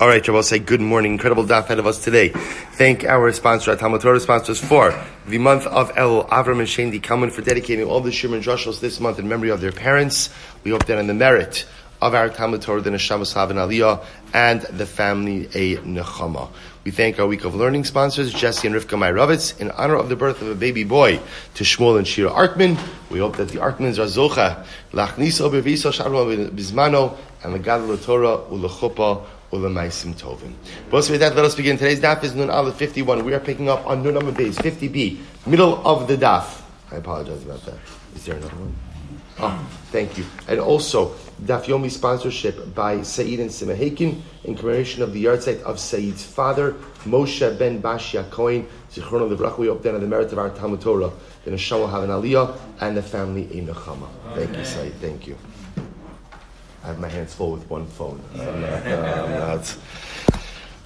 All right, Shabbat say good morning. Incredible daf ahead of us today. Thank our sponsor, our Talmud Torah sponsors, for the month of El Avram and Shane D. Kalman for dedicating all the Shir and Drushos this month in memory of their parents. We hope that on the merit of our Talmud Torah, the Neshamas Havan Aliyah, and the family a Nechama. We thank our Week of Learning sponsors, Jesse and Rivka Meyrovitz, in honor of the birth of a baby boy to Shmuel and Shira Arkman. We hope that the Arkmans are Zocha, Lachniso Beviso Shalom Bizmano, and the Gadol Torah Ulechupa Ulemaisim Tovim. But with that, let us begin. Today's daf is Nun Aleph 51. We are picking up on Nun Amud Beis 50b, middle of the daf. I apologize about that. Is there another one? Oh, thank you. And also, Daf Yomi sponsorship by Said and Simahakin in commemoration of the yahrzeit of Said's father, Moshe ben Bashya Cohen, Zichrono Libracha. We hope that on the merit of our Talmud Torah, the Neshama Havan Aliyah, and the family in Nechama. Thank you, Said. Thank you. I have my hands full with one phone. I'm not.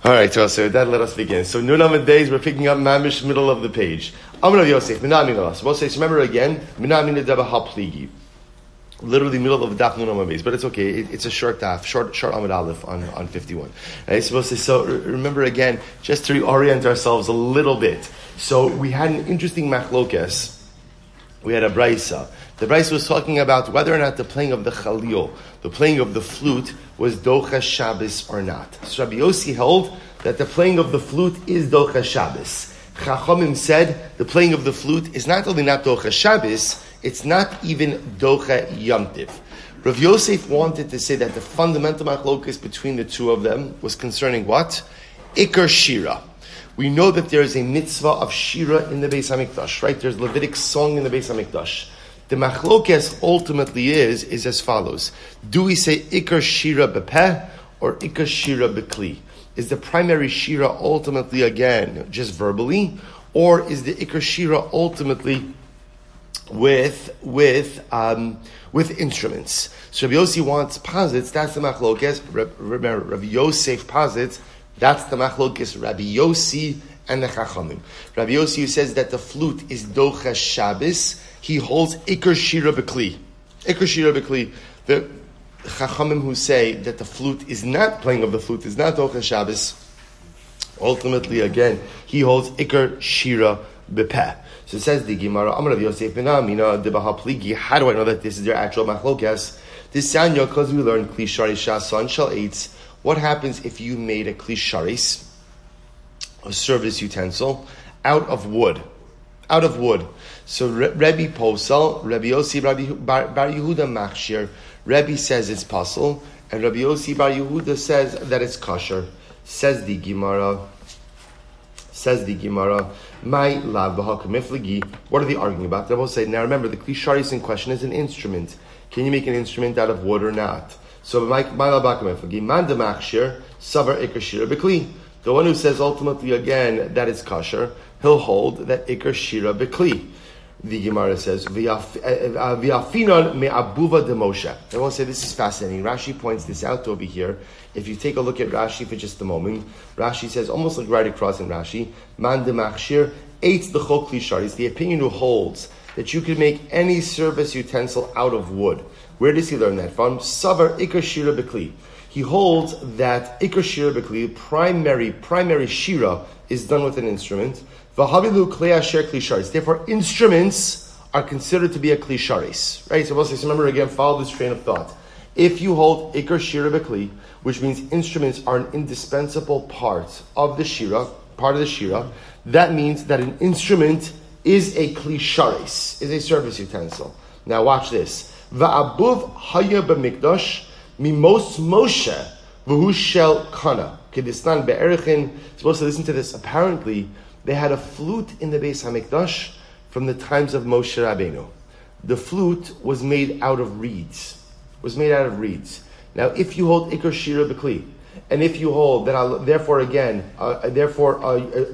All right, so with that, let us begin. So, Nun Amud Beis, we're picking up Mamish, middle of the page. Amar Rav Yosef, Minami Nalas. Yosef, remember again, Minami Nedabaha Pligi. Literally middle of the daf Nun Amud Beis, but it's okay. It's a short daf, short Amud Aleph on 51. Right, so remember again, just to reorient ourselves a little bit. So we had an interesting machlokes. We had a brisa. The brisa was talking about whether or not the playing of the chalil, the playing of the flute, was docha Shabbos or not. So Rabbi Yossi held that the playing of the flute is docha Shabbos. Chachamim said the playing of the flute is not only not docha Shabbos, it's not even docha Yom Tov. Rav Yosef wanted to say that the fundamental machlokas between the two of them was concerning what? Ikar Shira. We know that there is a mitzvah of Shira in the Beis HaMikdash, right? There's Levitic song in the Beis HaMikdash. The machlokes ultimately is as follows. Do we say Ikar Shira Bepeh or Ikar Shira Bekli? Is the primary Shira ultimately, again, just verbally? Or is the Ikar Shira ultimately with instruments? So Rabbi Yossi posits, that's the machlokes. Remember, Rabbi Yosef posits, that's the machlokes, Rabbi Yossi and the Chachamim. Rabbi Yossi, who says that the flute is docha Shabbos, he holds Ikar Shira B'kli. Ikar Shira B'kli. The Chachamim who say that the flute is not, playing of the flute is not docha Shabbos, ultimately, again, he holds Ikar Shira B'peh. So it says the Gemara, Amar Rav Yosef ben Amina debaha pligi. How do I know that this is their actual machlokas? This sanya, because we learned Kli Sharis Shasan Shal Eitz. What happens if you made a Kli Sharis, a service utensil, out of wood? Out of wood. So Rebbe Posel, Rebbe Yossi Bar Yehuda Machshir. Rebbe says it's Posel, and Rebbe Yossi Bar Yehuda says that it's kosher. Says the Gemara, my lav b'hakamifligi. What are they arguing about? They both say, now remember, the Kli Sharis in question is an instrument. Can you make an instrument out of wood or not? So my lav b'hakamifligi, man demachshir, savar Ikar Shira B'kli. The one who says ultimately again that it's kosher, he'll hold that Ikar Shira B'kli. The Gemara says, v'yafinon me'abuva de Moshe. They both say this is fascinating. Rashi points this out over here. If you take a look at Rashi for just a moment, Rashi says, almost like right across in Rashi, man de machshir, eitz d'chol Kli Sharis, the opinion who holds that you can make any service utensil out of wood. Where does he learn that from? Savar Ikar Shira B'kli. He holds that Ikar Shira B'kli, primary shira, is done with an instrument. V'habilu klei asher Kli Sharis. Therefore, instruments are considered to be a Kli Sharis. Right? So, remember again, follow this train of thought. If you hold Ikar Shira B'kli, which means instruments are an indispensable part of the shira, that means that an instrument is a Kli Sharis, is a service utensil. Now watch this. Va'abuv haya b'mikdash mimos Moshe v'hu shel kana. Kedistan be'erichin. Supposed to listen to this. Apparently, they had a flute in the Beis HaMikdash from the times of Moshe Rabbeinu. The flute was made out of reeds. Now, if you hold Ikar Shira B'kli, and if you hold that, an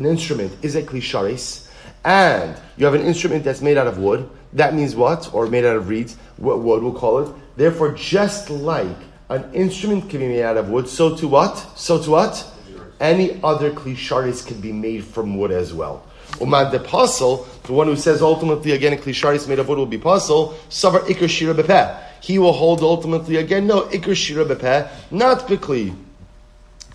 instrument is a Kli Sharis, and you have an instrument that's made out of wood, that means what? Or made out of reeds, wood we'll call it. Therefore, just like an instrument can be made out of wood, so to what? Any other Kli Sharis can be made from wood as well. Umad de Posel, the one who says ultimately again a Kli Sharis made of wood will be Posel, savar Ikar Shira B'peh. He will hold ultimately again, no, Ikar Shira B'peh, not B'kli.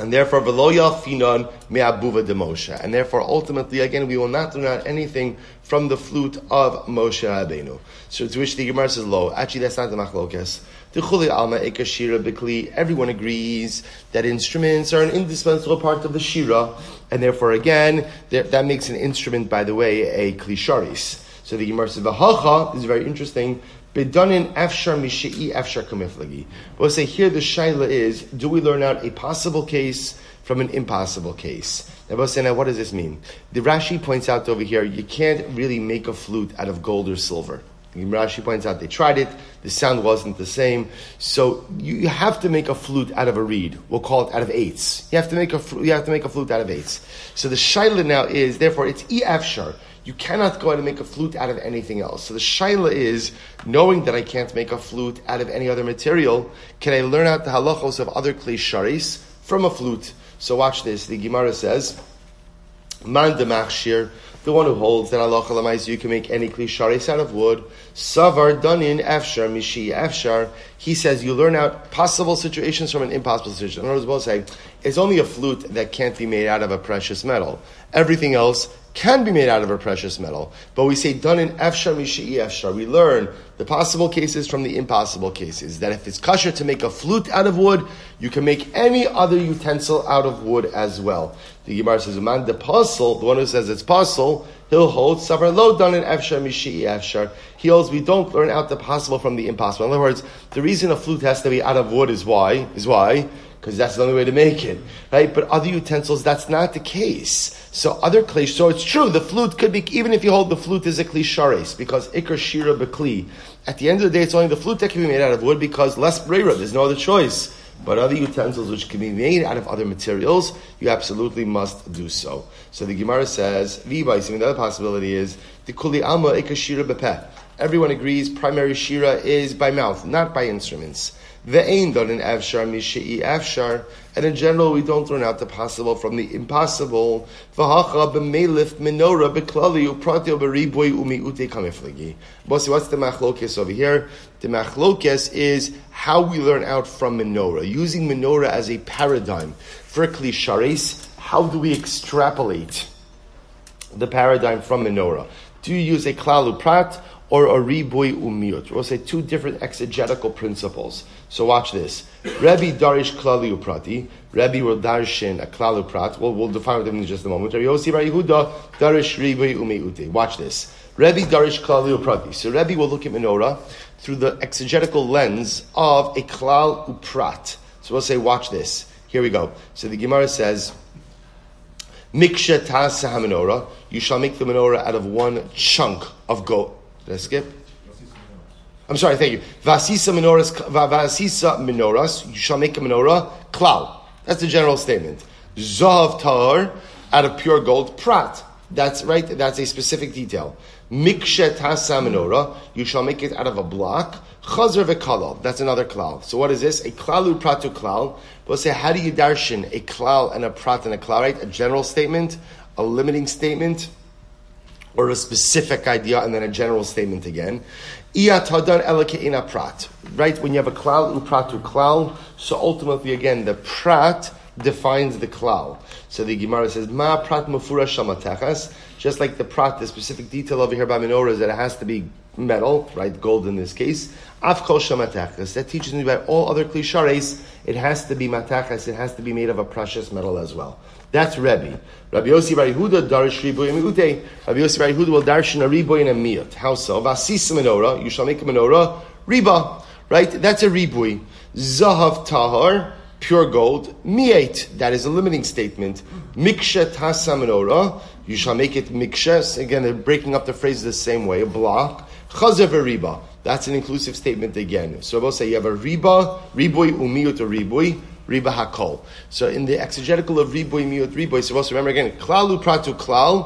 And therefore, v'lo yalfinon me'abuva de Moshe. And therefore, ultimately, again, we will not learn out anything from the flute of Moshe Rabbeinu. So to which the Gemara says, lo, actually that's not the machlokes. T'chuli alma eka shira b'kli. Everyone agrees that instruments are an indispensable part of the shira. And therefore, again, that makes an instrument, by the way, a kli sharis. So the Gemara says, v'hacha is very interesting. Bedanin afshar mishei afshar kamiflagi. We'll say here the shaila is, do we learn out a possible case from an impossible case? Now we'll say, now what does this mean? The Rashi points out over here, you can't really make a flute out of gold or silver. The Rashi points out they tried it, the sound wasn't the same. So you have to make a flute out of a reed. We'll call it out of eights. You have to make a flute out of eights. So the shaila now is, therefore it's afshar. You cannot go out and make a flute out of anything else. So the shaila is, knowing that I can't make a flute out of any other material, can I learn out the halachos of other kli sharis from a flute? So watch this. The Gemara says, man de machshir, the one who holds that halacha l'mayis, you can make any kli sharis out of wood. Savar danin afshar mishi afshar. He says you learn out possible situations from an impossible situation. In other words, we'll say it's only a flute that can't be made out of a precious metal. Everything else can be made out of a precious metal. But we say, done in afshar mishi'i afshar. We learn the possible cases from the impossible cases. That if it's kosher to make a flute out of wood, you can make any other utensil out of wood as well. The Gemara says, man the puzzle, the one who says it's puzzle, he'll hold, savar lo done in afshar mishi'i afshar. He holds, we don't learn out the possible from the impossible. In other words, the reason a flute has to be out of wood is why? Because that's the only way to make it, right? But other utensils, that's not the case. So other kli, so it's true, the flute could be, even if you hold the flute as a kli sharis, because ikar shira b'kli. At the end of the day, it's only the flute that can be made out of wood because less breira, there's no other choice. But other utensils which can be made out of other materials, you absolutely must do so. So the Gemara says, v'yibais, and the other possibility is, t'kuli alma ikar shira b'peh. Everyone agrees primary shira is by mouth, not by instruments. Ve'ein done in afshar mishei afshar, and in general we don't learn out the possible from the impossible. V'hacha b'melif menorah b'klali u'pratio b'ribui u'mi'ute kamiflegi. Bossy, what's the machlokes over here? The machlokes is how we learn out from menorah, using menorah as a paradigm for kli sharis. How do we extrapolate the paradigm from menorah? Do you use a klal u'prat or a ribui u'miut? We'll say two different exegetical principles. So watch this. Rebbe darish klali uprati. Rebbe will darshin a klal uprat. We'll define them in just a moment. Rebbe Yossi Bar Yehuda darish ribui u'miute. Watch this. Rebbe darish klali uprati. So Rebbe will look at menorah through the exegetical lens of a klal uprat. So we'll say, watch this. Here we go. So the Gemara says, miksha ta'aseh ha'menorah. You shall make the menorah out of one chunk of gold. Did I skip? I'm sorry, thank you. Vasisa menoras, you shall make a menorah, klal. That's the general statement. Zahav tahor, out of pure gold, prat. That's right, that's a specific detail. Mikshet hasa menorah, you shall make it out of a block. Chazar v'kalal, that's another klal. So what is this? A klalu pratu klal. We'll say, how do you darshan a klal and a prat and a klal, right? A general statement, a limiting statement, or a specific idea, and then a general statement again. Right, when you have a klal, uprat to klal, so ultimately again, the prat defines the klal. So the Gemara says, ma prat mufura shamatachas, just like the prat, the specific detail over here by menorah is that it has to be metal, right, gold in this case. Afkol shamatachas, that teaches me about all other klishares, it has to be matachas, it has to be made of a precious metal as well. That's Rebbe. Rabbi Yossi Bar Yehuda darish riboy mi'utei. Rabbi Yossi Bar Yehuda will darshan a riboy and a miut. How so? Vasis menorah, you shall make a menorah, riba, right? That's a riboy. Zahav tahar, pure gold, mi'et, that is a limiting statement. Miksha tasa menorah, you shall make it miksha. Again, they're breaking up the phrase the same way, a block. Chazav riba, that's an inclusive statement again. So I will say you have a riba, riboy umiut or riboy, riba hakol. So in the exegetical of riboy miut riboy, so also remember again, klalu pratu klal,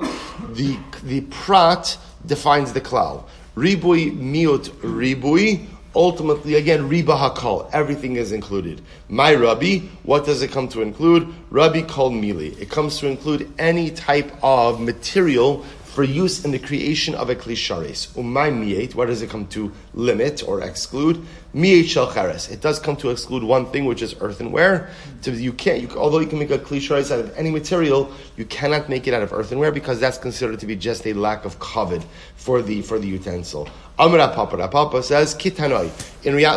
the prat defines the klal. Riboy miut riboy, ultimately again riba hakol, everything is included. My Rabbi, what does it come to include? Rabbi kol mili, it comes to include any type of material for use in the creation of a kli sharis. Umay miet, what does it come to? limit or exclude. It does come to exclude one thing, which is earthenware. Although you can make a kli sharis out of any material, you cannot make it out of earthenware because that's considered to be just a lack of kavod for the utensil. Amar Papa says kitanoi.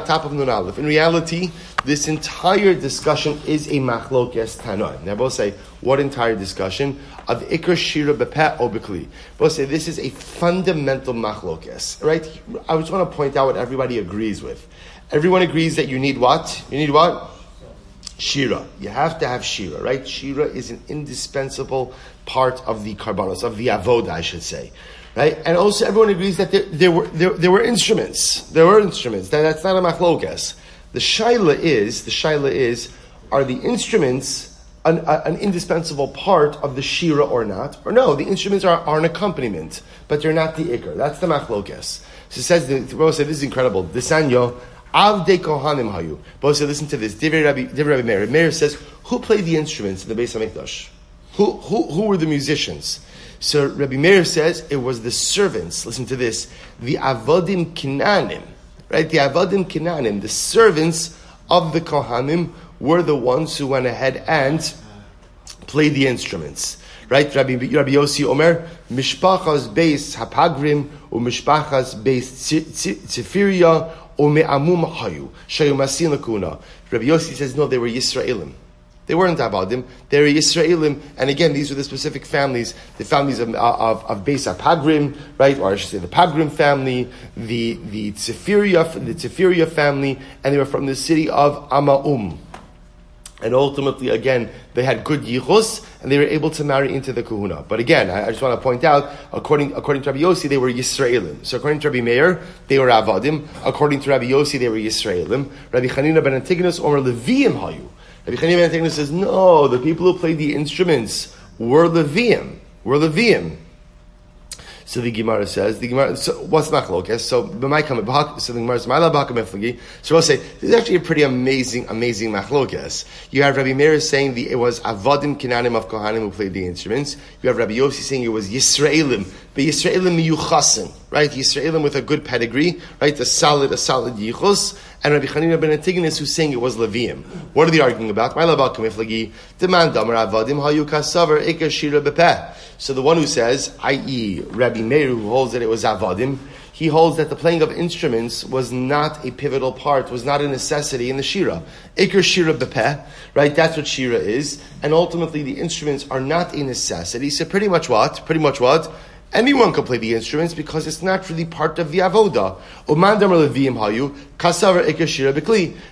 Top of Nun Aleph. In reality, this entire discussion is a machlokes tanoi. Now both say what entire discussion of ikar shira bepeh or b'kli. Both say this is a fundamental machlokes. Right? I just want to point out what everybody agrees with. Everyone agrees that you need what? You need what? Shira. You have to have shira, right? Shira is an indispensable part of the karbanos, of the avodah, I should say. Right? And also everyone agrees that there were instruments. There were instruments. That's not a machlokas. The shaila is, are the instruments an indispensable part of the shira or not? Or no, the instruments are an accompaniment, but they're not the ikar. That's the machlokas. So it says, the Rebbe said, this is incredible. Disanyo, avdei kohanim hayu. Rebbe said, listen to this. Divrei Rabbi Meir. Meir says, who played the instruments in the Beis HaMikdash? Who were the musicians? So Rabbi Meir says, it was the servants. Listen to this. The avodim kinanim. Right? The avodim kinanim, the servants of the kohanim, were the ones who went ahead and played the instruments. Right? Rabbi Yossi Omer, Mishpachas Beis Hapagrim, Umishpachas Beis Tzifiria, Ume'amum Hayu, Shayumasin Lakuna. Rabbi Yossi says, no, they were Yisraelim. They weren't Avadim, they were Yisraelim. And again, these were the specific families, the families of Beis HaPagrim, right? Or I should say the Pagrim family, the Tzifiria family, and they were from the city of Amaum. And ultimately, again, they had good yichus, and they were able to marry into the kahuna. But again, I just want to point out, according to Rabbi Yossi, they were Yisraelim. So according to Rabbi Meir, they were Avadim. According to Rabbi Yossi, they were Yisraelim. Rabbi Chanina ben Antigonus, or Leviim hayu. Rabbi Chanina ben Antigonus says, no, the people who played the instruments were Leviim. So the Gemara says, so what's machlokes? So b'may kamei b'hak. So the Gemara says, ma'ala b'hak meflagi. So we'll say this is actually a pretty amazing machlokes. You have Rabbi Meir saying it was avodim kinanim of kohanim who played the instruments. You have Rabbi Yossi saying it was Yisraelim, but Yisraelim miyuchasin, right? Yisraelim with a good pedigree, right? A solid yichus. And Rabbi Chanina ben Antigonus, who's saying it was Levium. What are they arguing about? So the one who says, i.e. Rabbi Meir, who holds that it was Avadim, he holds that the playing of instruments was not a pivotal part, was not a necessity in the Shira. Ikar Shira Bepeh, right? That's what Shira is. And ultimately, the instruments are not a necessity. So pretty much what? Anyone can play the instruments because it's not really part of the avoda.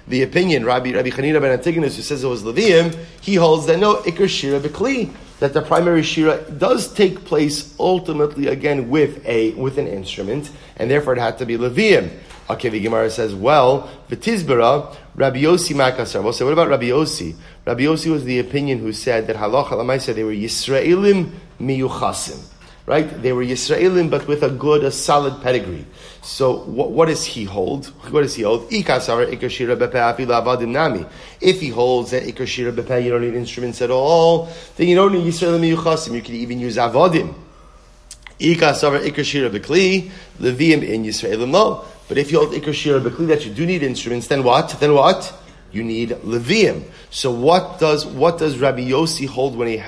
The opinion, Rabbi Chanina ben Antigonus, who says it was Leviim, he holds that no, ikar shira b'kli, that the primary shira does take place ultimately again with an instrument, and therefore it had to be Leviim. Okay, the Gemara says, well, v'tizbara Rabbi Yossi ma'akasar. Well, so what about Rabbi Yossi? Rabbi Yossi was the opinion who said that halacha l'maisa they were Yisraelim miyuchasim. Right? They were Yisraelim, but with a solid pedigree. So what does he hold? If he holds that ikar shira bepeh, you don't need instruments at all, then you don't need Yisraelim yuchasim. You could even use avodim. Ikar shira b'kli, leviim in Yisraelim lo. But if you hold ikar shira b'kli, that you do need instruments, then what? You need Leviim. So what does Rabbi Yossi hold when he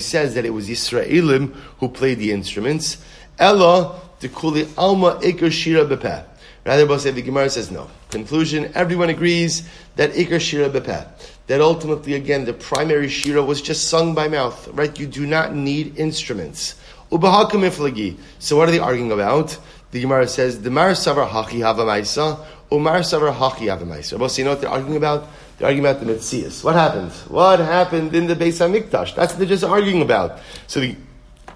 says that it was Yisraelim who played the instruments? Ella dekuli alma ikar shira bepeh. Rather, the Gemara says no. Conclusion: everyone agrees that ikar shira bepeh. That ultimately, again, the primary shira was just sung by mouth. Right? You do not need instruments. Ubahakum iflagi. So what are they arguing about? The Gemara says the mar savar haki havamaisa. Umar Savar Haki Avamais. Well, so you know what they're arguing about? They're arguing about the Metzias. What happened? What happened in the Beis HaMikdash? That's what they're just arguing about. So the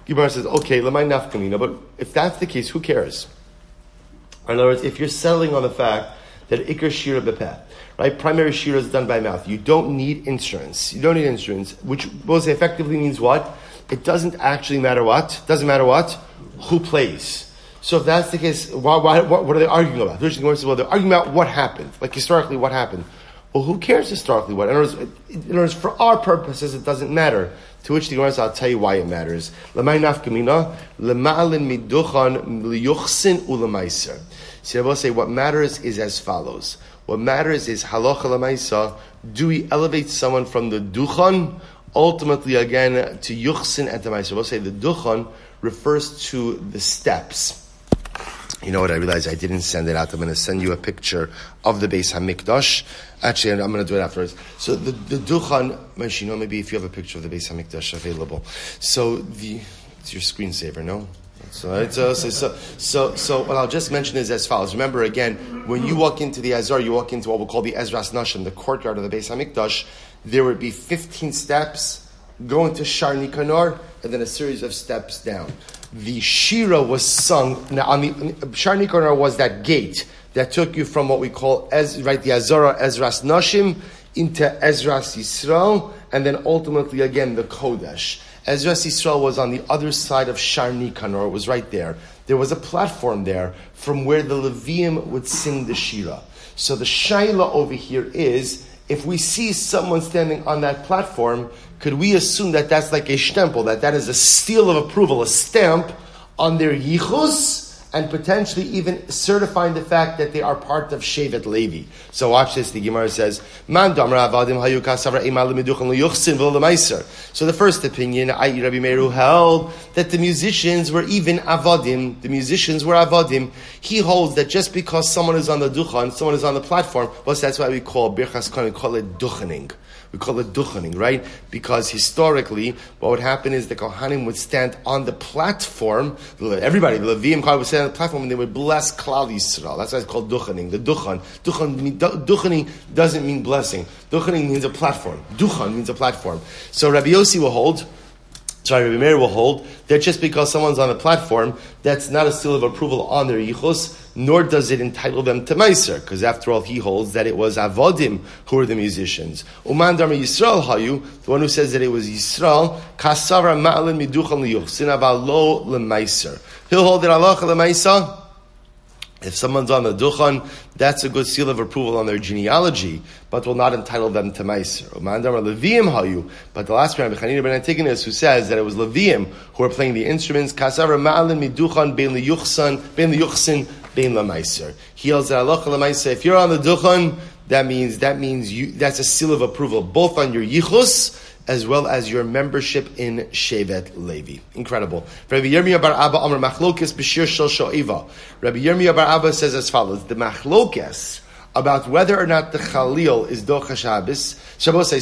Gemara says, okay, lemay nafkamina, but if that's the case, who cares? In other words, if you're settling on the fact that Ikar Shira Bepeh, right? Primary Shira is done by mouth. You don't need instruments. Which mostly effectively means what? It doesn't actually matter what? Who plays. So if that's the case, what are they arguing about? They're arguing about what happened. Like historically, what happened? Well, who cares historically what? In other words, for our purposes, it doesn't matter. To which the Gemara says, I'll tell you why it matters. See, I will say what matters is as follows. What matters is halacha l'maisa. Do we elevate someone from the duchan, ultimately again, to yuchsin at the maisa? I will say the duchan refers to the steps. You know what? I realized I didn't send it out. I'm going to send you a picture of the Beis Hamikdash. Actually, I'm going to do it afterwards. So the Duchan, Maish, you know, maybe if you have a picture of the Beis Hamikdash available. So it's your screensaver, no? So what I'll just mention is as follows. Remember again, when you walk into the Azar, you walk into what we'll call the Ezras Nashim, the courtyard of the Beis Hamikdash. There would be 15 steps going to Shar Nikanor, and then a series of steps down. The Shira was sung. Now, on the Shar Nikanor was that gate that took you from what we call the Azara Ezras Nashim into Ezras Yisrael, and then ultimately again the Kodesh. Ezras Yisrael was on the other side of Shar Nikanor. It was right there. There was a platform there from where the Levium would sing the Shira. So the Shaila over here is, if we see someone standing on that platform, could we assume that that's like a shtempel, that is a seal of approval, a stamp on their yichus, and potentially even certifying the fact that they are part of Shevet Levi? So watch this, the Gemara says, Man damra avadim hayu kasavra ema l'meduchan l'yuchsin v'lo l'maiser. So the first opinion, i.e. Rabbi Meir, held that the musicians were even avadim. The musicians were avadim. He holds that just because someone is on the duchan, someone is on the platform, well, that's why we call Birchas Kohen, we call it duchaning. We call it duchaning, right? Because historically, what would happen is the Kohanim would stand on the platform. Everybody, the Leviim Kohanim would stand on the platform and they would bless Klal Yisrael. That's why it's called duchaning, the duchan. Duchaning doesn't mean blessing. Duchaning means a platform. Duchan means a platform. So Rabbi Meir will hold that just because someone's on a platform, that's not a seal of approval on their yichus, nor does it entitle them to meiser, because after all, he holds that it was avodim who were the musicians. Uman darma Yisrael hayu, the one who says that it was Yisrael, kasavra ma'alin miduchan liyuchsin avalo lemeiser. He'll hold that halacha lemeiser. If someone's on the duchan, that's a good seal of approval on their genealogy, but will not entitle them to meiser. But the last one, Rabbi Chanina ben Antigonus, who says that it was Leviim who were playing the instruments, kasavra ma'alin miduchan ben liyuchsin, ben liyuchsin, ben lemeiser. He holds that halacha lemeiser. If you're on the duchan, that means you, that's a seal of approval, both on your yichus as well as your membership in Shevet Levi. Incredible. Rabbi Yirmiyah bar Abba Amar Machlokes B'shir Shel Sho'iva. Rabbi Yirmiyah bar Abba says as follows: the Machlokes about whether or not the Chalil is Docha Shabbos.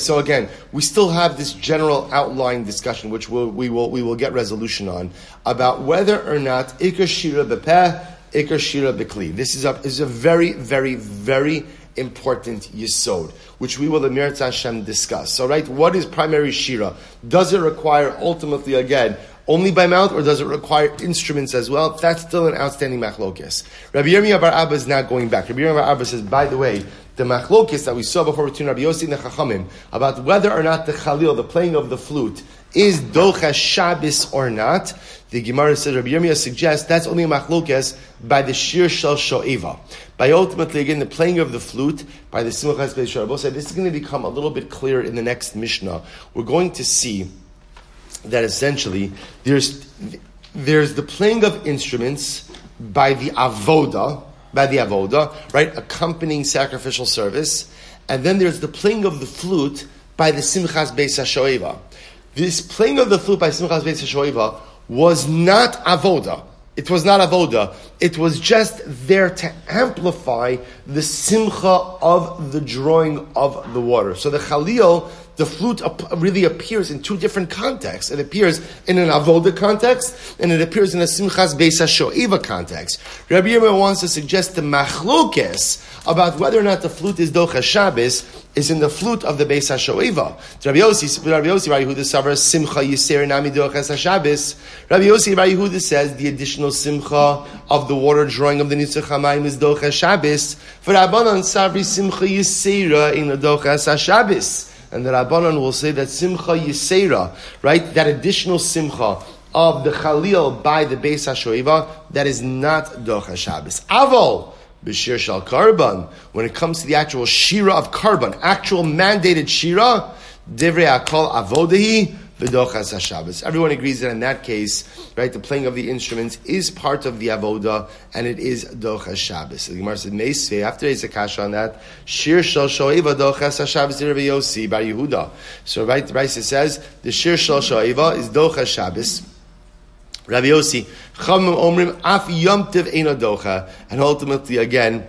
So again, we still have this general outline discussion, which we will get resolution on, about whether or not Iker Shira B'Peh, Iker Shira B'Kli. This is a very, very, very important yesod, which we will, Emirat Hashem, discuss. So, right, what is primary shira? Does it require ultimately, again, only by mouth, or does it require instruments as well? That's still an outstanding machlokes. Rabbi Yirmiyah bar Abba is not going back. Rabbi Yirmiyah bar Abba says, by the way, the machlokes that we saw before between Rabbi Yossi and the Chachamim about whether or not the chalil, the playing of the flute, is docha Shabbos or not, the Gemara says, Rabbi Yirmiyah suggests that's only a machlokes by the shir shel sho'eva. By ultimately, again, the playing of the flute by the Simchas Bnei Israel. This is going to become a little bit clearer in the next Mishnah. We're going to see that essentially there's the playing of instruments by the avoda, right, accompanying sacrificial service, and then there's the playing of the flute by the Simchas Beis HaShoeva. This playing of the flute by Simchas Beis HaShoeva was not avoda. It was not avoda. It was just there to amplify the simcha of the drawing of the water. So the chalil, the flute, really appears in two different contexts. It appears in an avoda context, and it appears in a Simchas Beis HaShoeva context. Rabbi Yirmiyah wants to suggest the machlokes about whether or not the flute is docha Shabbos is in the flute of the Beis HaShoeva. Rabbi Yossi Bar Yehuda Savra Simcha Yisera Nami Dochas HaShabbos. Rabbi Yossi Bar Yehuda says the additional simcha of the water drawing of the Nitzuch HaMayim is Dochas Shabbos. For Rabbanan Savri Simcha Yisera in the Dochas HaShabbos. And the Rabbanan will say that Simcha Yisera, right, that additional simcha of the Chalil by the Beis HaShoeva, that is not Dochas Shabbos. Avol B'shir shal karban, when it comes to the actual shira of karban, actual mandated shira, divrei akol avodahi v'dochas haShabbos. Everyone agrees that in that case, right, the playing of the instruments is part of the avoda, and it is dochas Shabbos. The Gemara said, "Meisvei." After there's a kasha on that, shir shal shoeva dochas haShabbos Rabbi Yossi Bar Yehuda. So right, the Raisa says the shir shal shoeva is dochas Shabbos. Rabbi Yossi, Chamim Omrim, Af Yomtiv Eino Docha. And ultimately, again,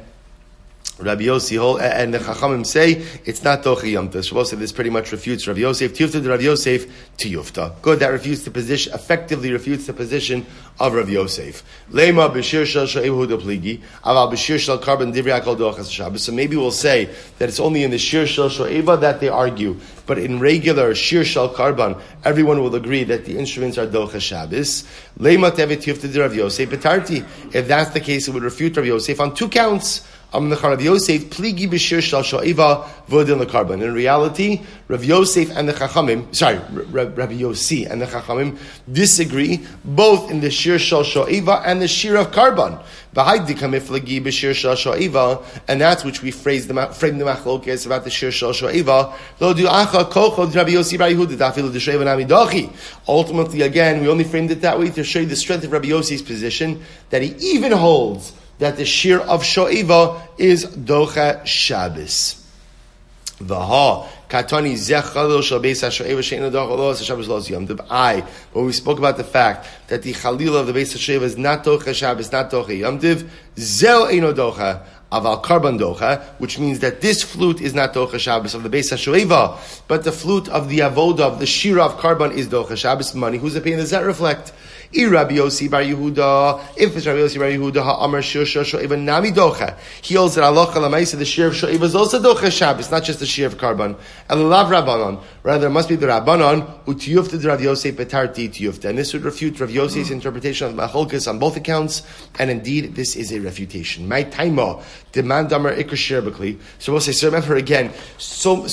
Rabbi Yossi and the Chachamim say, it's not Docha Yomtiv. Shavuot said this pretty much refutes Rabbi Yosef. Tiyufta to Rabbi Yosef, Tiyufta. Good, that refutes the position, effectively refutes the position of Rabbi Yosef. Lema B'shir Shal Sho'ev Huda Pligi, Aval B'shir Shal Karban Divrei Akol Docha Shabbos. So maybe we'll say that it's only in the Shir Shal Sho'eva that they argue. But in regular shir shal karban, everyone will agree that the instruments are dochas Shabbos. Lema tevet yufta de Rav Yosef betarti. If that's the case, it would refute Rav Yosef on two counts. Amnechar Rav Yosef pligi b'shir shal sho'iva v'odin lekarban. In reality, Rav Yosef and the Chachamim, Rabbi Yossi and the Chachamim disagree both in the shir shal sho'iva and the shir of karban. And that's which we frame the machlokes about the shir shal sho'iva. Ultimately, again, we only framed it that way to show you the strength of Rabbi Yossi's position, that he even holds that the shir of sho'iva is docha Shabbos. V'ha katani zechalil shal beis hashoeva she'ena docha lo hashabbos lo yom tov. When we spoke about the fact that the chalila of the beis hashoeva is not docha Shabbos, not docha yom tov, zel eino docha aval karban docha, which means that this flute is not docha Shabbos of the beis hashoeva, but the flute of the avoda of the shira of karban is docha Shabbos. Money. Whose opinion does that reflect? I Rabbi Yossi Bar Yehuda, if it's Rabbi Yossi Bar Yehuda, ha'amar shir shal sho'eva nami docha. He holds that halacha l'maisa, the shir of sho'eva is also docha Shabbos, not just the shir of karban. El lav rabbanon, rather it must be the rabbanon u'tiyufta Rav Yosef betarti tiyufta. And this would refute Rav Yossi's interpretation of macholkas on both accounts. And indeed, this is a refutation. My taima demand amar ikr shir b'kli. So we'll say. So remember again. So now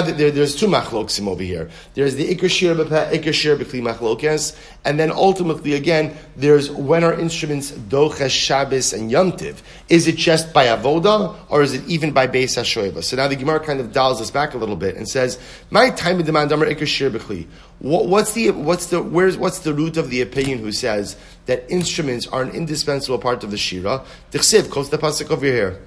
that there's two machloksim over here. There's the ikr shir b'peh, ikr shir b'kli machlokas, and then ultimately, again, there's when are instruments dochas Shabbos and Yom Tiv? Is it just by avoda, or is it even by beis hashoeva? So now the Gemara kind of dials us back a little bit and says, "My time of demand amar ikar shir b'chli." What's the root of the opinion who says that instruments are an indispensable part of the shira? Dichsiv, quotes the pasuk over here.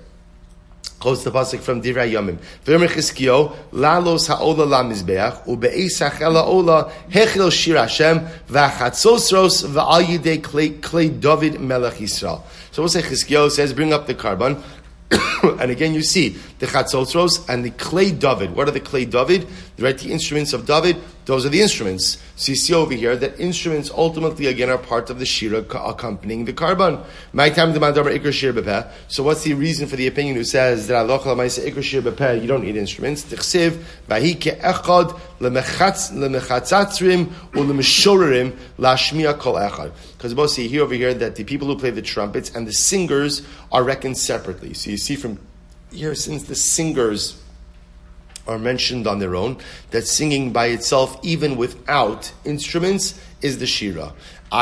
Quotes the pasuk from Divrei Yomim. V'yomer Chizkiyo lalos haola lamizbeach ubeisachela ola hechil shir Hashem v'achatzosros v'al yidei klei David melech Yisrael. So we'll say Chizkiyo says, bring up the karban. And again, you see the chatzotros and the klei David. What are the klei David? Right, the instruments of David. Those are the instruments. So you see over here that instruments ultimately again are part of the shira accompanying the karban. My time demand over ikr shir bepeh. So what's the reason for the opinion who says that aloch lamaisa ikr shir bepeh? You don't need instruments. Tichsiv vahi keechad lemechatzatzrim ulemeshorerim lashmiya kol echad. Because we'll see here over here that the people who play the trumpets and the singers are reckoned separately. So you see from here, since the singers are mentioned on their own, that singing by itself, even without instruments, is the shira. So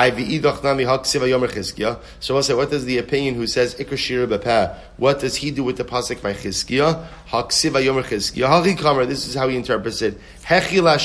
I'll say, what does the opinion who says ikr shira b'peh, what does he do with the pasuk by Chizkiya? Haksiva yomer Chizkiya. This is how he interprets it. Hechel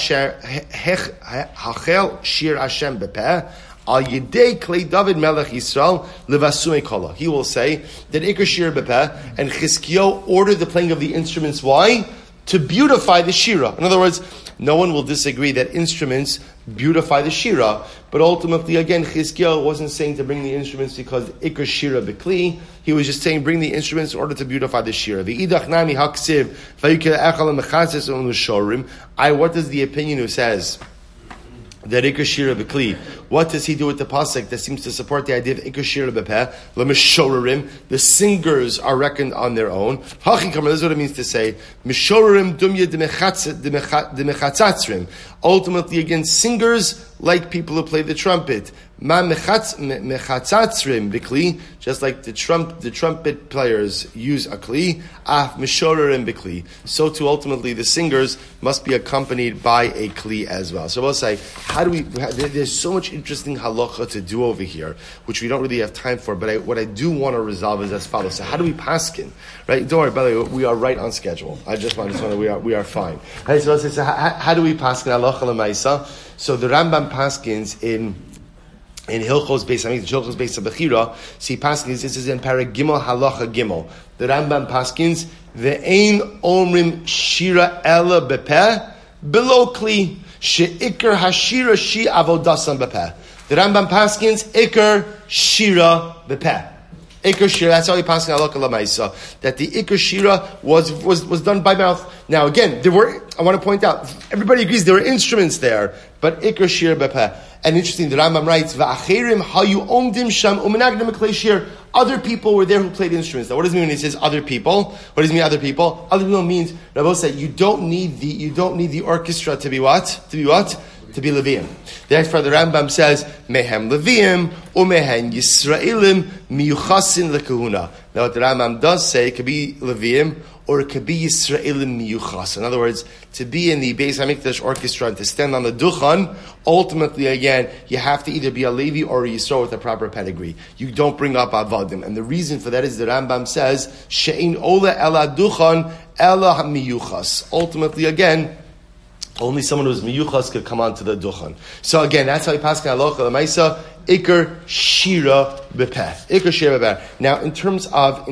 shir Hashem b'peh. Al yidei klei David melech Yisrael levasumei kola. He will say that ikr shir b'peh and Chizkiya ordered the playing of the instruments. Why? To beautify the shira. In other words, no one will disagree that instruments beautify the shira. But ultimately, again, Chizkiya wasn't saying to bring the instruments because ikr shira b'kli. He was just saying bring the instruments in order to beautify the shira. What does the opinion who says that ikr shira b'kli, what does he do with the pasuk that seems to support the idea of ikr shira b'peh? L'mishorerim, the singers are reckoned on their own. Hachikam, this is what it means to say mishorerim dumya d'mechatzatzrim. Ultimately, again, singers like people who play the trumpet. Just like the trumpet players use a kli, so too ultimately the singers must be accompanied by a kli as well. So I'll say, there's so much interesting halacha to do over here, which we don't really have time for. But what I do want to resolve is as follows. So how do we paskin? Right? Don't worry. By the way, we are right on schedule. I just want to say we are fine. Right, so I'll say, so how do we paskin halacha lemaisa? So the Rambam paskins in Hilchos Beis Hamikdash, Hilchos Beis HaBechira, see paskins. This is in Parag Gimel Halacha Gimel. The Rambam paskins ve'ein omrim shira ela bepeh below kli sheikar hashira she avodasan bepeh. The Rambam paskins ikar shira bepeh. Ikar shira. That's how he paskins Halacha L'maisa. That the ikar shira was done by mouth. Now again, I want to point out, everybody agrees there were instruments there, but ikar shira bepeh. And interesting, the Rambam writes, "Va'achirim hayu omdim sham umenagdim klei shir." Other people were there who played instruments. Now, what does it mean when he says other people? What does it mean other people? Other people means Rabbeinu said you don't need the orchestra to be what? To be what? To be Leviim. The next part of the Rambam says, Mehem Leviim, Umehen Yisraelim, Miyuchasin Lekahuna. Now what the Rambam does say, it could be Leviim, or it could be Yisraelim Miyuchas. In other words, to be in the Beis HaMikdash orchestra and to stand on the Duchan, ultimately again, you have to either be a Levi or a Yisrael with a proper pedigree. You don't bring up Avadim. And the reason for that is the Rambam says, She'in Ola Ela Duchan, Ela Miyuchas. Ultimately again, only someone who's miyuchas could come onto the duchan. So again, that's how you pass halacha l'maisa. Iker shira bepeh. Iker shira bepeh. Now, in terms of,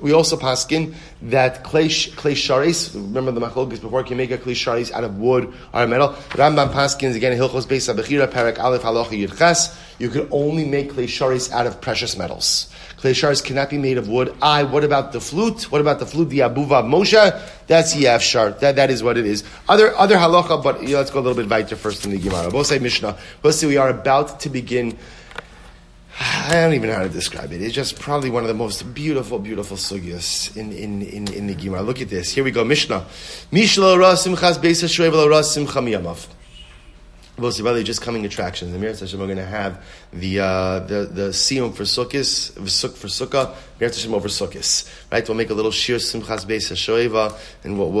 we also paskin that clay sharis. Remember the machlokes before, can make a clay sharis out of wood or metal. Rambam paskins again Hilchos Beis HaBechira Parak Aleph Halacha Yud Ches. You can only make clay sharis out of precious metals. Clay sharis cannot be made of wood. What about the flute? The abuva of Moshe? That's Yav Shar. That is what it is. Other halacha, but let's go a little bit weiter first in the Gemara. We'll say Mishnah. We'll see. We are about to begin. I don't even know how to describe it. It's just probably one of the most beautiful, beautiful sugyas in the Gemara. Look at this. Here we go. Mishnah. Mishla rasim chas beisa shrevel rasim chamiyamav. Well, so really just coming attractions. In Mirat Hashem, we're going to have the siyum for sukkis, suk for sukkah, Mirat Hashem over sukkis. Right? We'll make a little shir simchas beis hashoeva, and we'll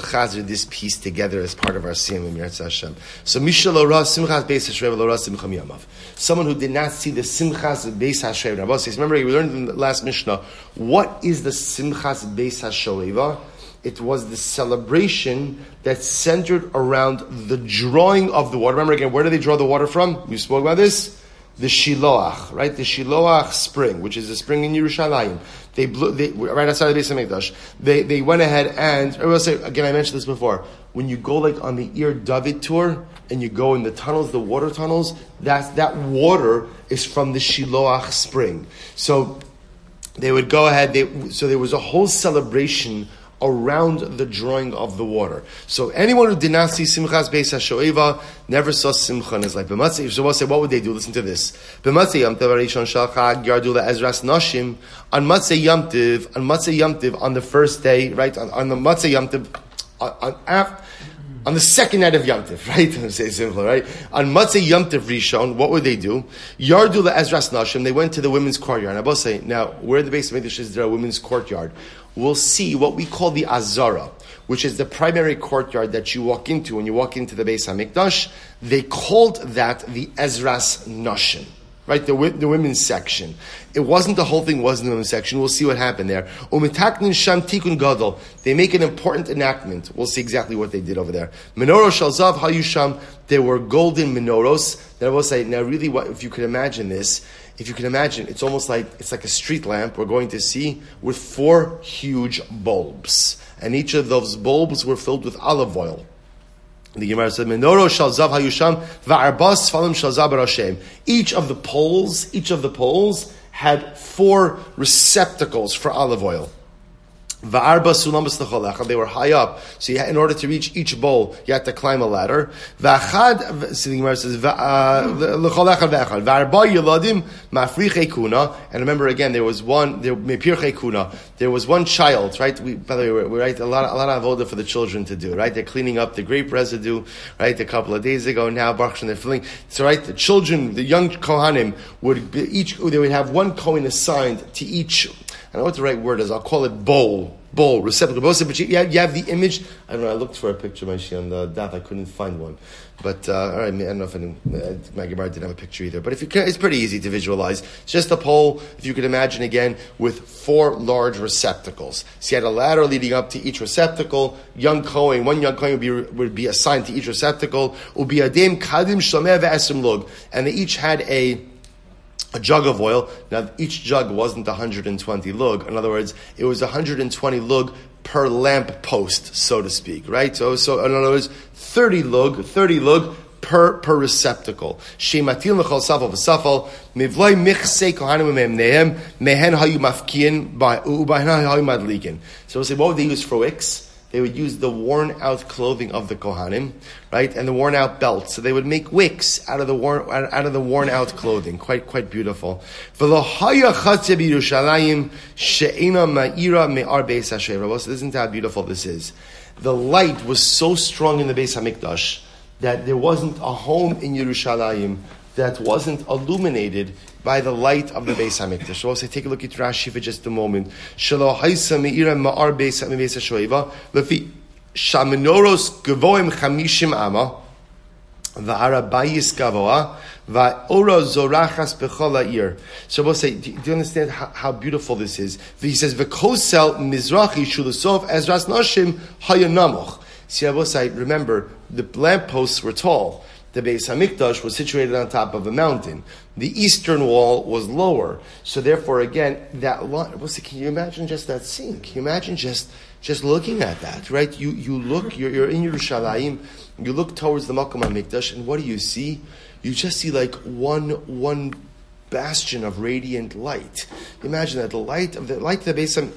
chazer this piece together as part of our siyum in Mirat Hashem. So Misha lo ra simchas beis hashoeva lo ra simcham yamav. Someone who did not see the simchas beis hashoeva. Rabbi says, remember we learned in the last Mishnah, what is the simchas beis hashoeva? It was the celebration that centered around the drawing of the water. Remember again, where do they draw the water from? We spoke about this. The Shiloach, right? The Shiloach spring, which is the spring in Yerushalayim. They blew, right outside the Beis HaMikdash. They went ahead and, I will say, again, I mentioned this before. When you go like on the Ir David tour, and you go in the tunnels, the water tunnels, that water is from the Shiloach spring. So they would go ahead, so there was a whole celebration around the drawing of the water. So anyone who did not see Simchas Beis HaShoeva never saw Simcha in his life. B'matzei, if someone said, what would they do? Listen to this. B'matzei Yom Tov Rishon Shel Chag Yardu LeEzras Nashim. On Matzei Yom Tov, on the first day, right? On the Matzei Yom Tov, on the second night of Yom Tov, right? I'm saying simple, right? On Matzei Yom Tov Rishon, what would they do? Yardu LeEzras Nashim. They went to the women's courtyard. And I will say, now, where in the Beis HaMikdash is there a women's courtyard? We'll see what we call the Azara, which is the primary courtyard that you walk into when you walk into the Beis HaMikdash. They called that the Ezras Nashim, right? The women's section. It wasn't the whole thing wasn't the women's section. We'll see what happened there. Umitaknin sham tikun gadol. They make an important enactment. We'll see exactly what they did over there. Menorah shalzav hayusham. There were golden menorahs. Then I will say, now really, what if you could imagine this? If you can imagine, it's almost like, it's like a street lamp we're going to see with four huge bulbs. And each of those bulbs were filled with olive oil. The Gemara said, Menoro shalzav hayusham va'arbas falim shalzav barashem. Each of the poles had four receptacles for olive oil. Va'arba sulamas lechol, they were high up. So you had, in order to reach each bowl, you had to climb a ladder. Va'achad, so the Gemara says, lechol echad va'achad. Va'arba yeladim mafrichei kuna. And remember again, there was one child, right? By the way, we write a lot of avoda for the children to do, right? They're cleaning up the grape residue, right? A couple of days ago, now Baruch Hashem, they're filling. So right, the children, the young kohanim would have one kohen assigned to each. I don't know what the right word is. I'll call it bowl, receptacle. But you have the image. I don't know. I looked for a picture, Maishi, on the daf. I couldn't find one. But all right, I don't know if my Gemara didn't have a picture either. But if you can, it's pretty easy to visualize. It's just a pole, if you could imagine again, with four large receptacles. So you had a ladder leading up to each receptacle. One young kohen would be assigned to each receptacle. Ubiadim kadim shlameh ve'esim lug, and they each had a jug of oil. Now, each jug wasn't 120 lug. In other words, it was 120 lug per lamp post, so to speak, right? So in other words, 30 lug per receptacle. Shematil nechol safal v'safal mivloi michsei kohanim u'memnehem mehen hayu mafkiin u'bahen hayu madlikin. So we'll say, what would they use for wicks? They would use the worn-out clothing of the kohanim, right, and the worn-out belt. So they would make wicks out of the worn-out clothing. Quite beautiful. So listen to how beautiful this is. The light was so strong in the Beis Hamikdash that there wasn't a home in Yerushalayim that wasn't illuminated by the light of the Beis Hamikdash. So we'll say, take a look at Rashi for just a moment. So we'll say, do you understand how beautiful this is? He says, V'kosel mizrachi shulasov ezras nashim hayanamoch. See, I will say, remember, the lampposts were tall. The Beis Hamikdash was situated on top of a mountain. The eastern wall was lower. So therefore, again, that line, can you imagine just that scene? Can you imagine just looking at that, right? You're in Yerushalayim, you look towards the Makom HaMikdash, and what do you see? You just see like one bastion of radiant light. Imagine that, the light of the Beis Hamikdash.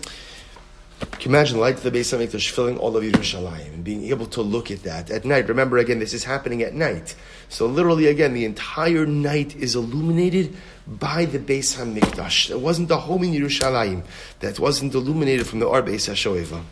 Can you imagine, like the Beis HaMikdash filling all of Yerushalayim and being able to look at that at night? Remember, again, this is happening at night. So literally, again, the entire night is illuminated by the Beis HaMikdash. There wasn't a home in Yerushalayim that wasn't illuminated from the Or Beis HaShoeva.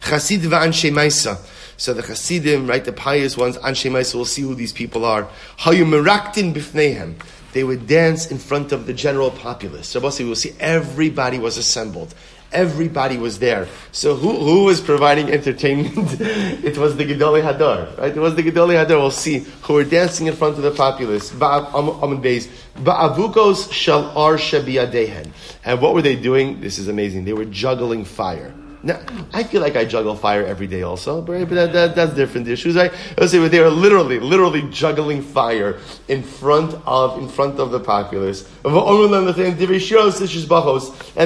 Chasid v'anshei Maisa. So the Chasidim, right, the pious ones, Anshei Maisa, we'll see who these people are. Hayu meraktin b'fneihem. They would dance in front of the general populace. So we'll see everybody was assembled. Everybody was there. So who was providing entertainment? It was the Gedolei Hadar, right? It was the Gedolei Hadar, we'll see, who were dancing in front of the populace. Ba'avukos shel ar shebiadehen. And what were they doing? This is amazing. They were juggling fire. Now, I feel like I juggle fire every day also, but that's different issues, right? Let's say, but they were literally juggling fire in front of the populace. And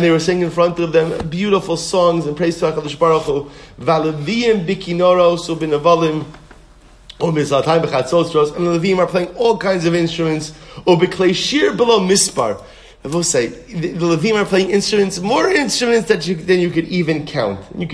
they were singing in front of them beautiful songs and praise to HaKadosh Baruch Hu. And the Levim are playing all kinds of instruments. I will say, the Levim are playing instruments, more instruments than you could even count. And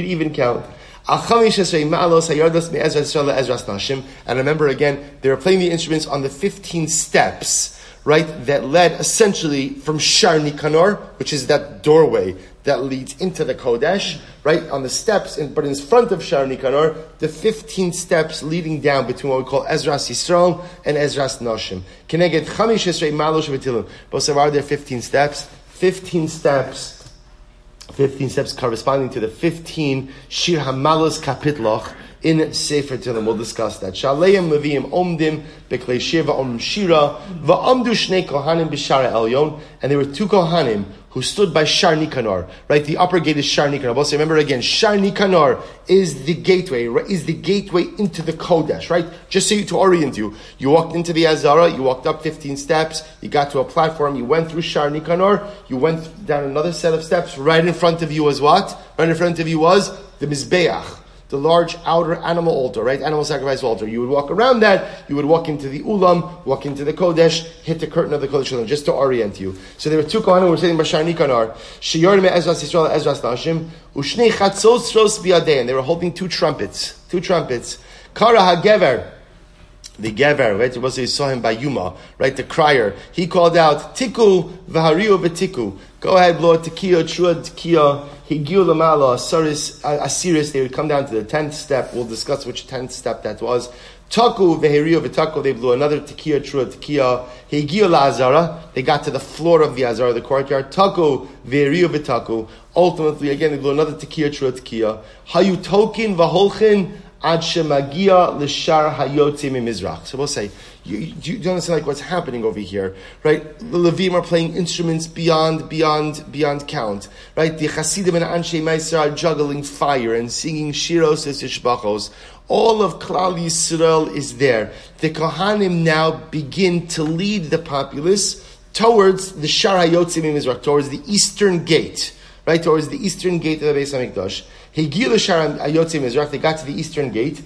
remember again, they were playing the instruments on the 15 steps, right, that led essentially from Shar Nikanor, which is that doorway that leads into the Kodesh, right, on the steps, but in front of Shar Nikanor, the 15 steps leading down between what we call Ezras Yisrael and Ezras Noshim. Keneged Chamish Esrei Malosh V'Tilum. But so are there 15 steps? 15 steps corresponding to the 15 Shir HaMalos Kapitloch in Sefer Tehillim. We'll discuss that. Shaleim Levim Omdim Beklei Sheva Om Shira Va'amdu Shnei Kohanim B'Shara Elyon. And there were two Kohanim who stood by Shar Nikanor, right? The upper gate is Shar Nikanor. Also, remember again, Shar Nikanor is the gateway, right? Is the gateway into the Kodesh, right? Just so to orient you, you walked into the Azara, you walked up 15 steps, you got to a platform, you went through Shar Nikanor, you went down another set of steps. Right in front of you was what? Right in front of you was the Mizbeach. the large outer animal altar, right? Animal sacrifice altar. You would walk around that, you would walk into the ulam, walk into the kodesh, hit the curtain of the kodesh, just to orient you. So there were two kohanim who were sitting by Shani Kanar. Shiyor me Ezras Yisrael, Ezras Nashim, Ushne Chatzos Shros Biadein. They were holding two trumpets. Kara HaGever. The Gever, right? It was he saw him by Yuma, right? The crier. He called out, Tiku v'hariu v'tiku. Go ahead, Lord. Tikiyo, Trua, Tikiyo, Higiu Lamala, Saris, Asiris. They would come down to the 10th step. We'll discuss which 10th step that was. Taku v'hariu v'taku. They blew another Tikiyo, Trua, Tikiyo, Higiu La'azara. They got to the floor of the Azara, the courtyard. Taku v'hariu v'taku. Ultimately, again, they blew another Tikiyo, Trua, Tikiyo. Hayu tokin v'holchin. Ad shemagia l'shar hayotzi mimizrach. So we'll say, you don't understand like what's happening over here, right? The Levim are playing instruments beyond count, right? The Chasidim and Anshe Meiser are juggling fire and singing shiros and tishbachos. All of Klal Yisrael is there. The Kohanim now begin to lead the populace towards the Shar Hayotzi mimizrach, towards the eastern gate, right? Towards the eastern gate of the Beis Hamikdash. They got to the eastern gate.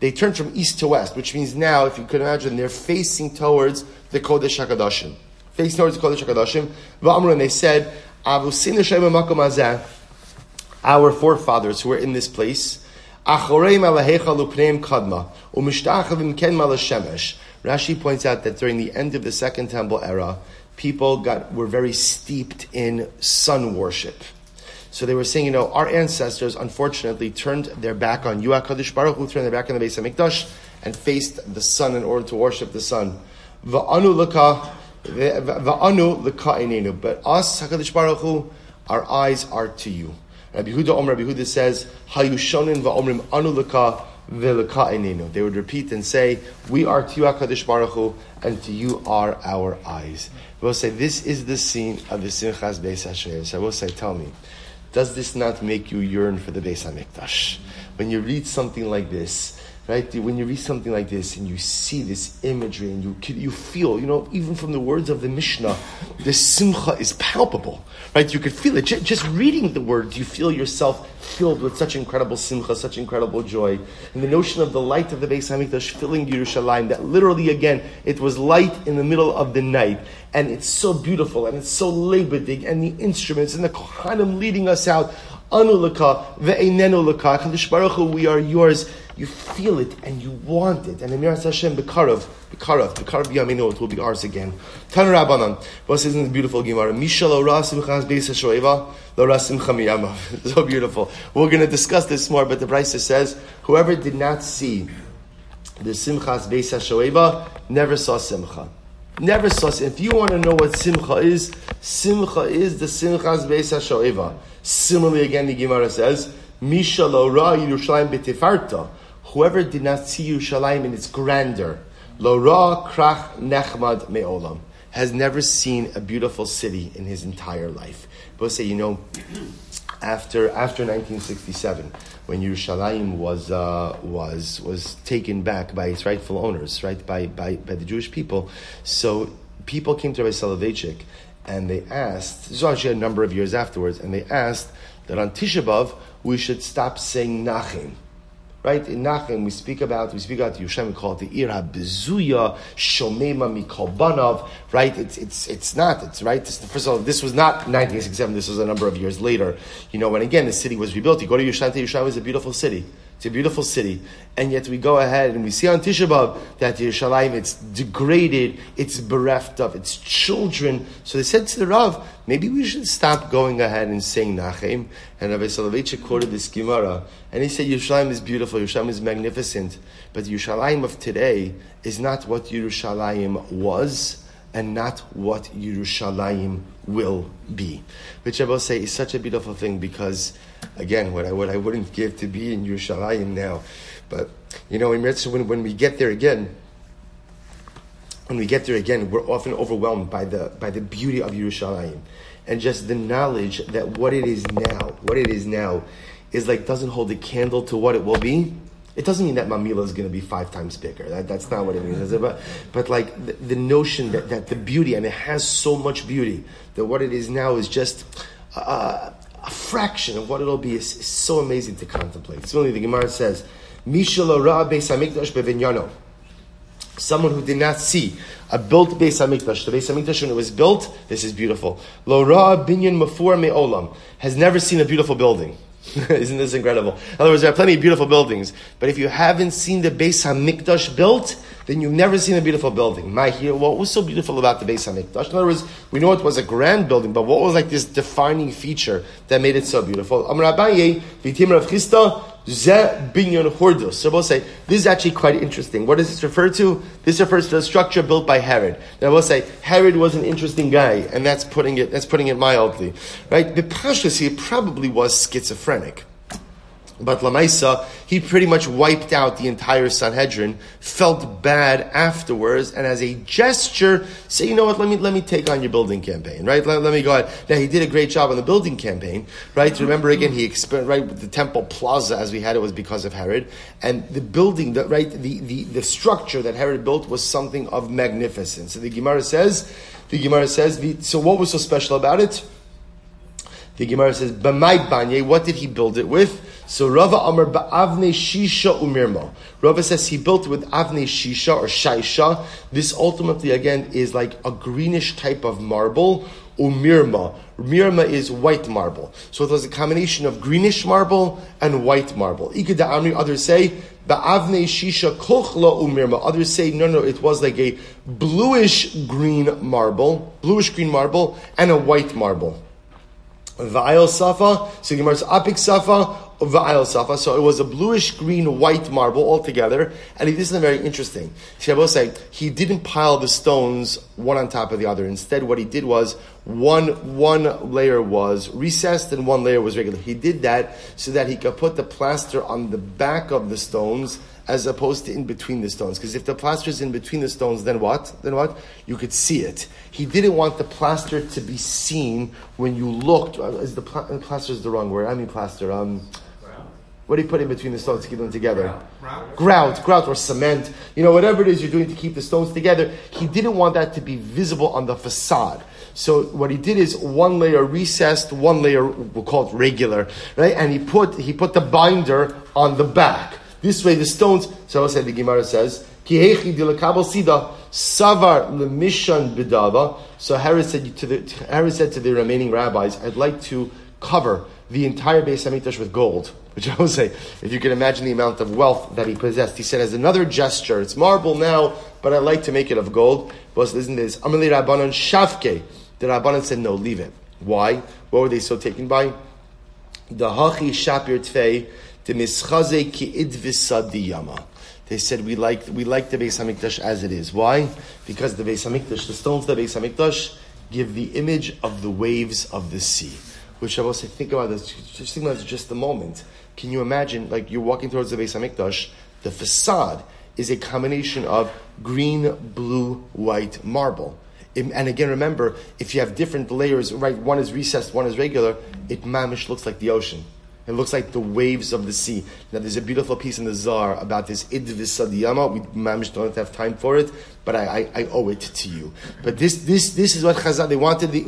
They turned from east to west, which means now, if you could imagine, they're facing towards the Kodesh HaKadoshim. Facing towards the Kodesh HaKadoshim. V'amru, and they said, our forefathers who were in this place, Rashi points out that during the end of the Second Temple era, people were very steeped in sun worship. So they were saying, our ancestors, unfortunately, turned their back on you, HaKadosh Baruch Hu, turned their back on the Beis HaMikdash, and faced the sun in order to worship the sun. But us, HaKadosh Baruch Hu, our eyes are to you. Rabbi Yehuda says, Hayushonin va'omrim anu laka v'leka'enenu. They would repeat and say, we are to you, HaKadosh Baruch Hu, and to you are our eyes. I will say, this is the scene of the Simchas Beis HaShir. So I will say, tell me, does this not make you yearn for the Beis HaMikdash? When you read something like this, right? When you read something like this and you see this imagery and you feel, even from the words of the Mishnah, the simcha is palpable, right? You could feel it. Just reading the words, you feel yourself filled with such incredible simcha, such incredible joy. And the notion of the light of the Beis HaMikdash filling Yerushalayim, that literally, again, it was light in the middle of the night. And it's so beautiful, and it's so labedik, and the instruments, and the Kohanim leading us out. Anu laka, ve'einenu laka, HaKadosh Baruch Hu, we are yours. You feel it, and you want it. And Emirat Hashem, B'karav Yaminu, it will be ours again. Tan Rabbanan, this isn't the beautiful Gemara. Misha lo ra simchas beis ha-shoeva, lo ra simcha miyamav. So beautiful. We're going to discuss this more, but the Brisa says, whoever did not see the simchas beis ha-shoeva, never saw simcha. Never saw. If you want to know what simcha is the simchas beis ha-shoeva. Similarly, again, the Gemara says, Misha lo ra Yerushalayim b'tefarta. Whoever did not see Yerushalayim in its grandeur, lo ra krach nechmad me'olam, has never seen a beautiful city in his entire life. But we'll say, after 1967, when Yerushalayim was taken back by its rightful owners, right, by the Jewish people, so people came to Rabbi Soloveitchik and they asked, this was actually a number of years afterwards, and they asked that on Tisha B'Av we should stop saying Nachem. Right? In Nachem, we speak about Yerushalayim, we call it the Ir HaBezuya, Shomema Mikol Banav, right? It's not, right? First of all, this was not 1967, this was a number of years later. When again, the city was rebuilt. You go to Yerushalayim, Yerushalayim is a beautiful city. It's a beautiful city. And yet we go ahead and we see on Tisha B'Av that Yerushalayim, it's degraded, it's bereft of its children. So they said to the Rav, maybe we should stop going ahead and saying Nachem. And Rabbi Soloveitchik quoted this Gemara, and he said, Yerushalayim is beautiful, Yerushalayim is magnificent, but Yerushalayim of today is not what Yerushalayim was, and not what Yerushalayim will be. Which I will say is such a beautiful thing, because, again, what I wouldn't give to be in Yerushalayim now. But, when we get there again, we're often overwhelmed by the beauty of Yerushalayim, and just the knowledge that what it is now is like doesn't hold a candle to what it will be. It doesn't mean that Mamila is going to be 5 times bigger. That's not what it means, is it? But like the notion that the beauty, and it has so much beauty, that what it is now is just a fraction of what it'll be is so amazing to contemplate. Similarly, the Gemara says, someone who did not see a built Beis HaMikdash, the Beis HaMikdash when it was built, this is beautiful. Lo ra'a binyan mafur me'olam, has never seen a beautiful building. Isn't this incredible? In other words, there are plenty of beautiful buildings, but if you haven't seen the Beis HaMikdash built, then you've never seen a beautiful building. What was so beautiful about the Beis HaMikdash? In other words, we know it was a grand building, but what was like this defining feature that made it so beautiful? Amar Abaye v'tim Rav Chista. So we'll say, this is actually quite interesting. What does this refer to? This refers to the structure built by Herod. Now we'll say, Herod was an interesting guy, and that's putting it mildly. Right? B'pashtus, he probably was schizophrenic. But Lamaisa, he pretty much wiped out the entire Sanhedrin, felt bad afterwards, and as a gesture, say, you know what, let me take on your building campaign, right? Let me go ahead. Now, he did a great job on the building campaign, right? Remember, again, he experienced, right, with the Temple Plaza as we had it was because of Herod, and the building, the structure that Herod built was something of magnificence. So the Gemara says, so what was so special about it? The Gemara says, "B'may banye." What did he build it with? So Rava Amar ba'avne shisha umirmo. Rava says he built it with avne shisha or shaisha. This ultimately again is like a greenish type of marble. Umirma. Mirma is white marble. So it was a combination of greenish marble and white marble. Ikeda Amri, others say, Ba'avne Shisha Kochla Umirma. Others say, no, it was like a bluish green marble, and a white marble. Va'ayl Safa, so Gemara says Apik Safa, Va'ayl Safa. So it was a bluish-green white marble altogether. And this is very interesting. Shabbos say he didn't pile the stones one on top of the other. Instead, what he did was one layer was recessed and one layer was regular. He did that so that he could put the plaster on the back of the stones as opposed to in between the stones. Because if the plaster is in between the stones, then what? You could see it. He didn't want the plaster to be seen when you looked. Is the plaster is the wrong word. I mean plaster. What do you put in between the stones to keep them together? Grout or cement. You know, whatever it is you're doing to keep the stones together. He didn't want that to be visible on the facade. So what he did is one layer recessed, one layer, we'll call it regular, right? And he put the binder on the back. This way the stones, so I said the Gemara says, Kihechi dilakabal sida savar lemishan bidava. So Herod said to the remaining rabbis, I'd like to cover the entire Beis HaMikdash with gold. Which I would say, if you can imagine the amount of wealth that he possessed, he said, as another gesture, it's marble now, but I'd like to make it of gold. But listen to this. Amali Rabbanon Shavke. The Rabbanon said, no, leave it. Why? What were they so taken by? The Hachi Shapir Tfei, the Mischaze Ki Idvisadi Yama. They said, we like the Beis HaMikdash as it is. Why? Because the Beis HaMikdash, the stones of the Beis HaMikdash, give the image of the waves of the sea. Which I will say, think about this. Just think about this just a moment. Can you imagine, like, you're walking towards the Beis HaMikdash, the facade is a combination of green, blue, white marble. And again, remember, if you have different layers, right, one is recessed, one is regular, it mamish looks like the ocean. It looks like the waves of the sea. Now, there's a beautiful piece in the Zohar about this Idvis Sadiyama. We mamish don't have time for it, but I owe it to you. But this is what Chazal, they wanted the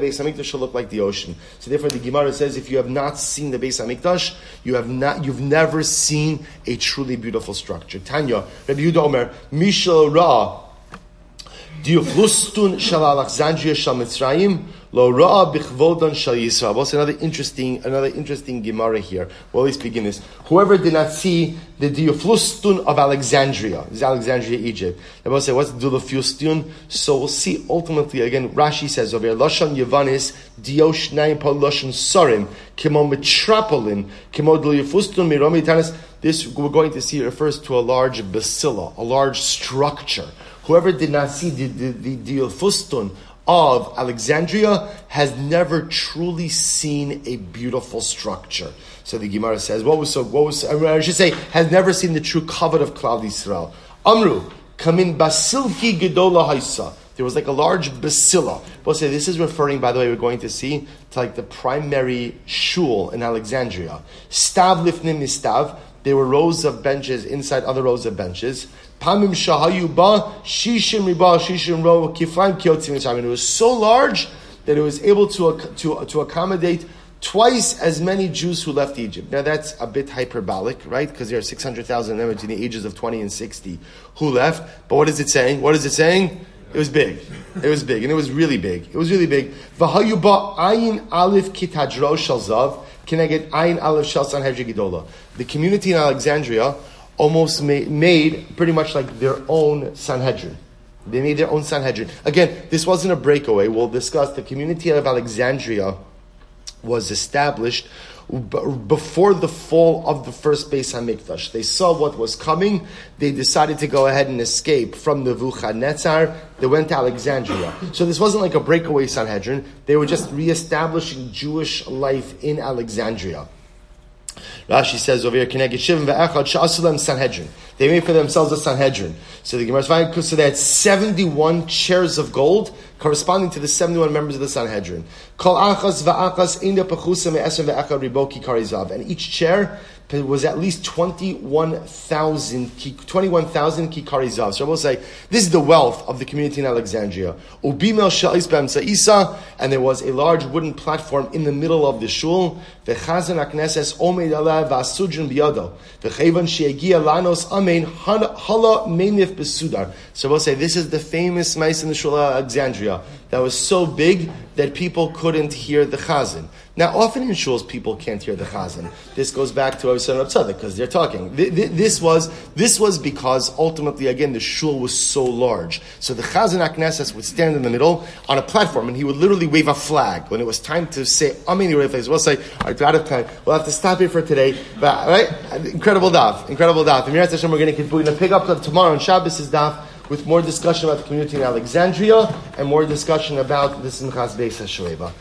Beis HaMikdash to look like the ocean. So therefore, the Gemara says, if you have not seen the Beis HaMikdash, you've never seen a truly beautiful structure. Tanya, Rabbi Yehuda Omer, Mishal Ra, Diuflustun Shal Alexandria Shal Mitzrayim, Lo Ra'a Bichvodan Shal Yisrael. Well, it's another interesting Gemara here. Well, let's begin this. Whoever did not see the Diuflustun of Alexandria, this is Alexandria, Egypt. They will say, what's Diuflustun? So we'll see ultimately, again, Rashi says over here, Lashon Yevanis, Dioshnayim Pal Lashon Sarim, Kimo Metropolin, Kimo Diuflustun Miromi Tanis. This, we're going to see, refers to a large basila, a large structure. Whoever did not see the Diuflustun of Alexandria has never truly seen a beautiful structure. So the Gemara says, has never seen the true covet of Klal Yisrael. Amru, kamin basilki gedola haisa. There was like a large basila. We'll say this is referring, by the way, we're going to see, to like the primary shul in Alexandria. Stav lifnim istav. There were rows of benches inside other rows of benches. Pamim shahayu ba shishim riba shishim ro kiflan kiotzim. It was so large that it was able to accommodate twice as many Jews who left Egypt. Now that's a bit hyperbolic, right? Because there are 600,000 of them between the ages of 20 and 60 who left. But what is it saying? What is it saying? It was big. It was big. And it was really big. It was really big. V'hayu ba'ayin alif kitadro shalzav. Can I get ayin alif shal sanhedrin gedola? The community in Alexandria almost made pretty much like their own Sanhedrin. They made their own Sanhedrin. Again, this wasn't a breakaway. We'll discuss the community of Alexandria was established before the fall of the first Beis HaMikdash. They saw what was coming. They decided to go ahead and escape from the Nebuchadnezzar. They went to Alexandria. So this wasn't like a breakaway Sanhedrin. They were just reestablishing Jewish life in Alexandria. Rashi says over here, Sanhedrin. They made for themselves a Sanhedrin. So the Gemara finds so they had 71 chairs of gold corresponding to the 71 members of the Sanhedrin. And each chair was at least 21,000 kikari zav. So I will say, this is the wealth of the community in Alexandria. And there was a large wooden platform in the middle of the shul. So I will say, this is the famous mice in the shul of Alexandria that was so big that people couldn't hear the chazan. Now, often in shuls, people can't hear the chazan. This goes back to Avisan Rab Tzadok because they're talking. This was because ultimately, again, the shul was so large. So the chazan HaKnesses would stand in the middle on a platform, and he would literally wave a flag when it was time to say Amen. He would wave a flag. We'll say, "All right, we're out of time. We'll have to stop here for today." But right, incredible daf. And Mirat Hashem, we're going to pick up tomorrow on Shabbos' daf with more discussion about the community in Alexandria and more discussion about the Simchas Beis HaShoeva.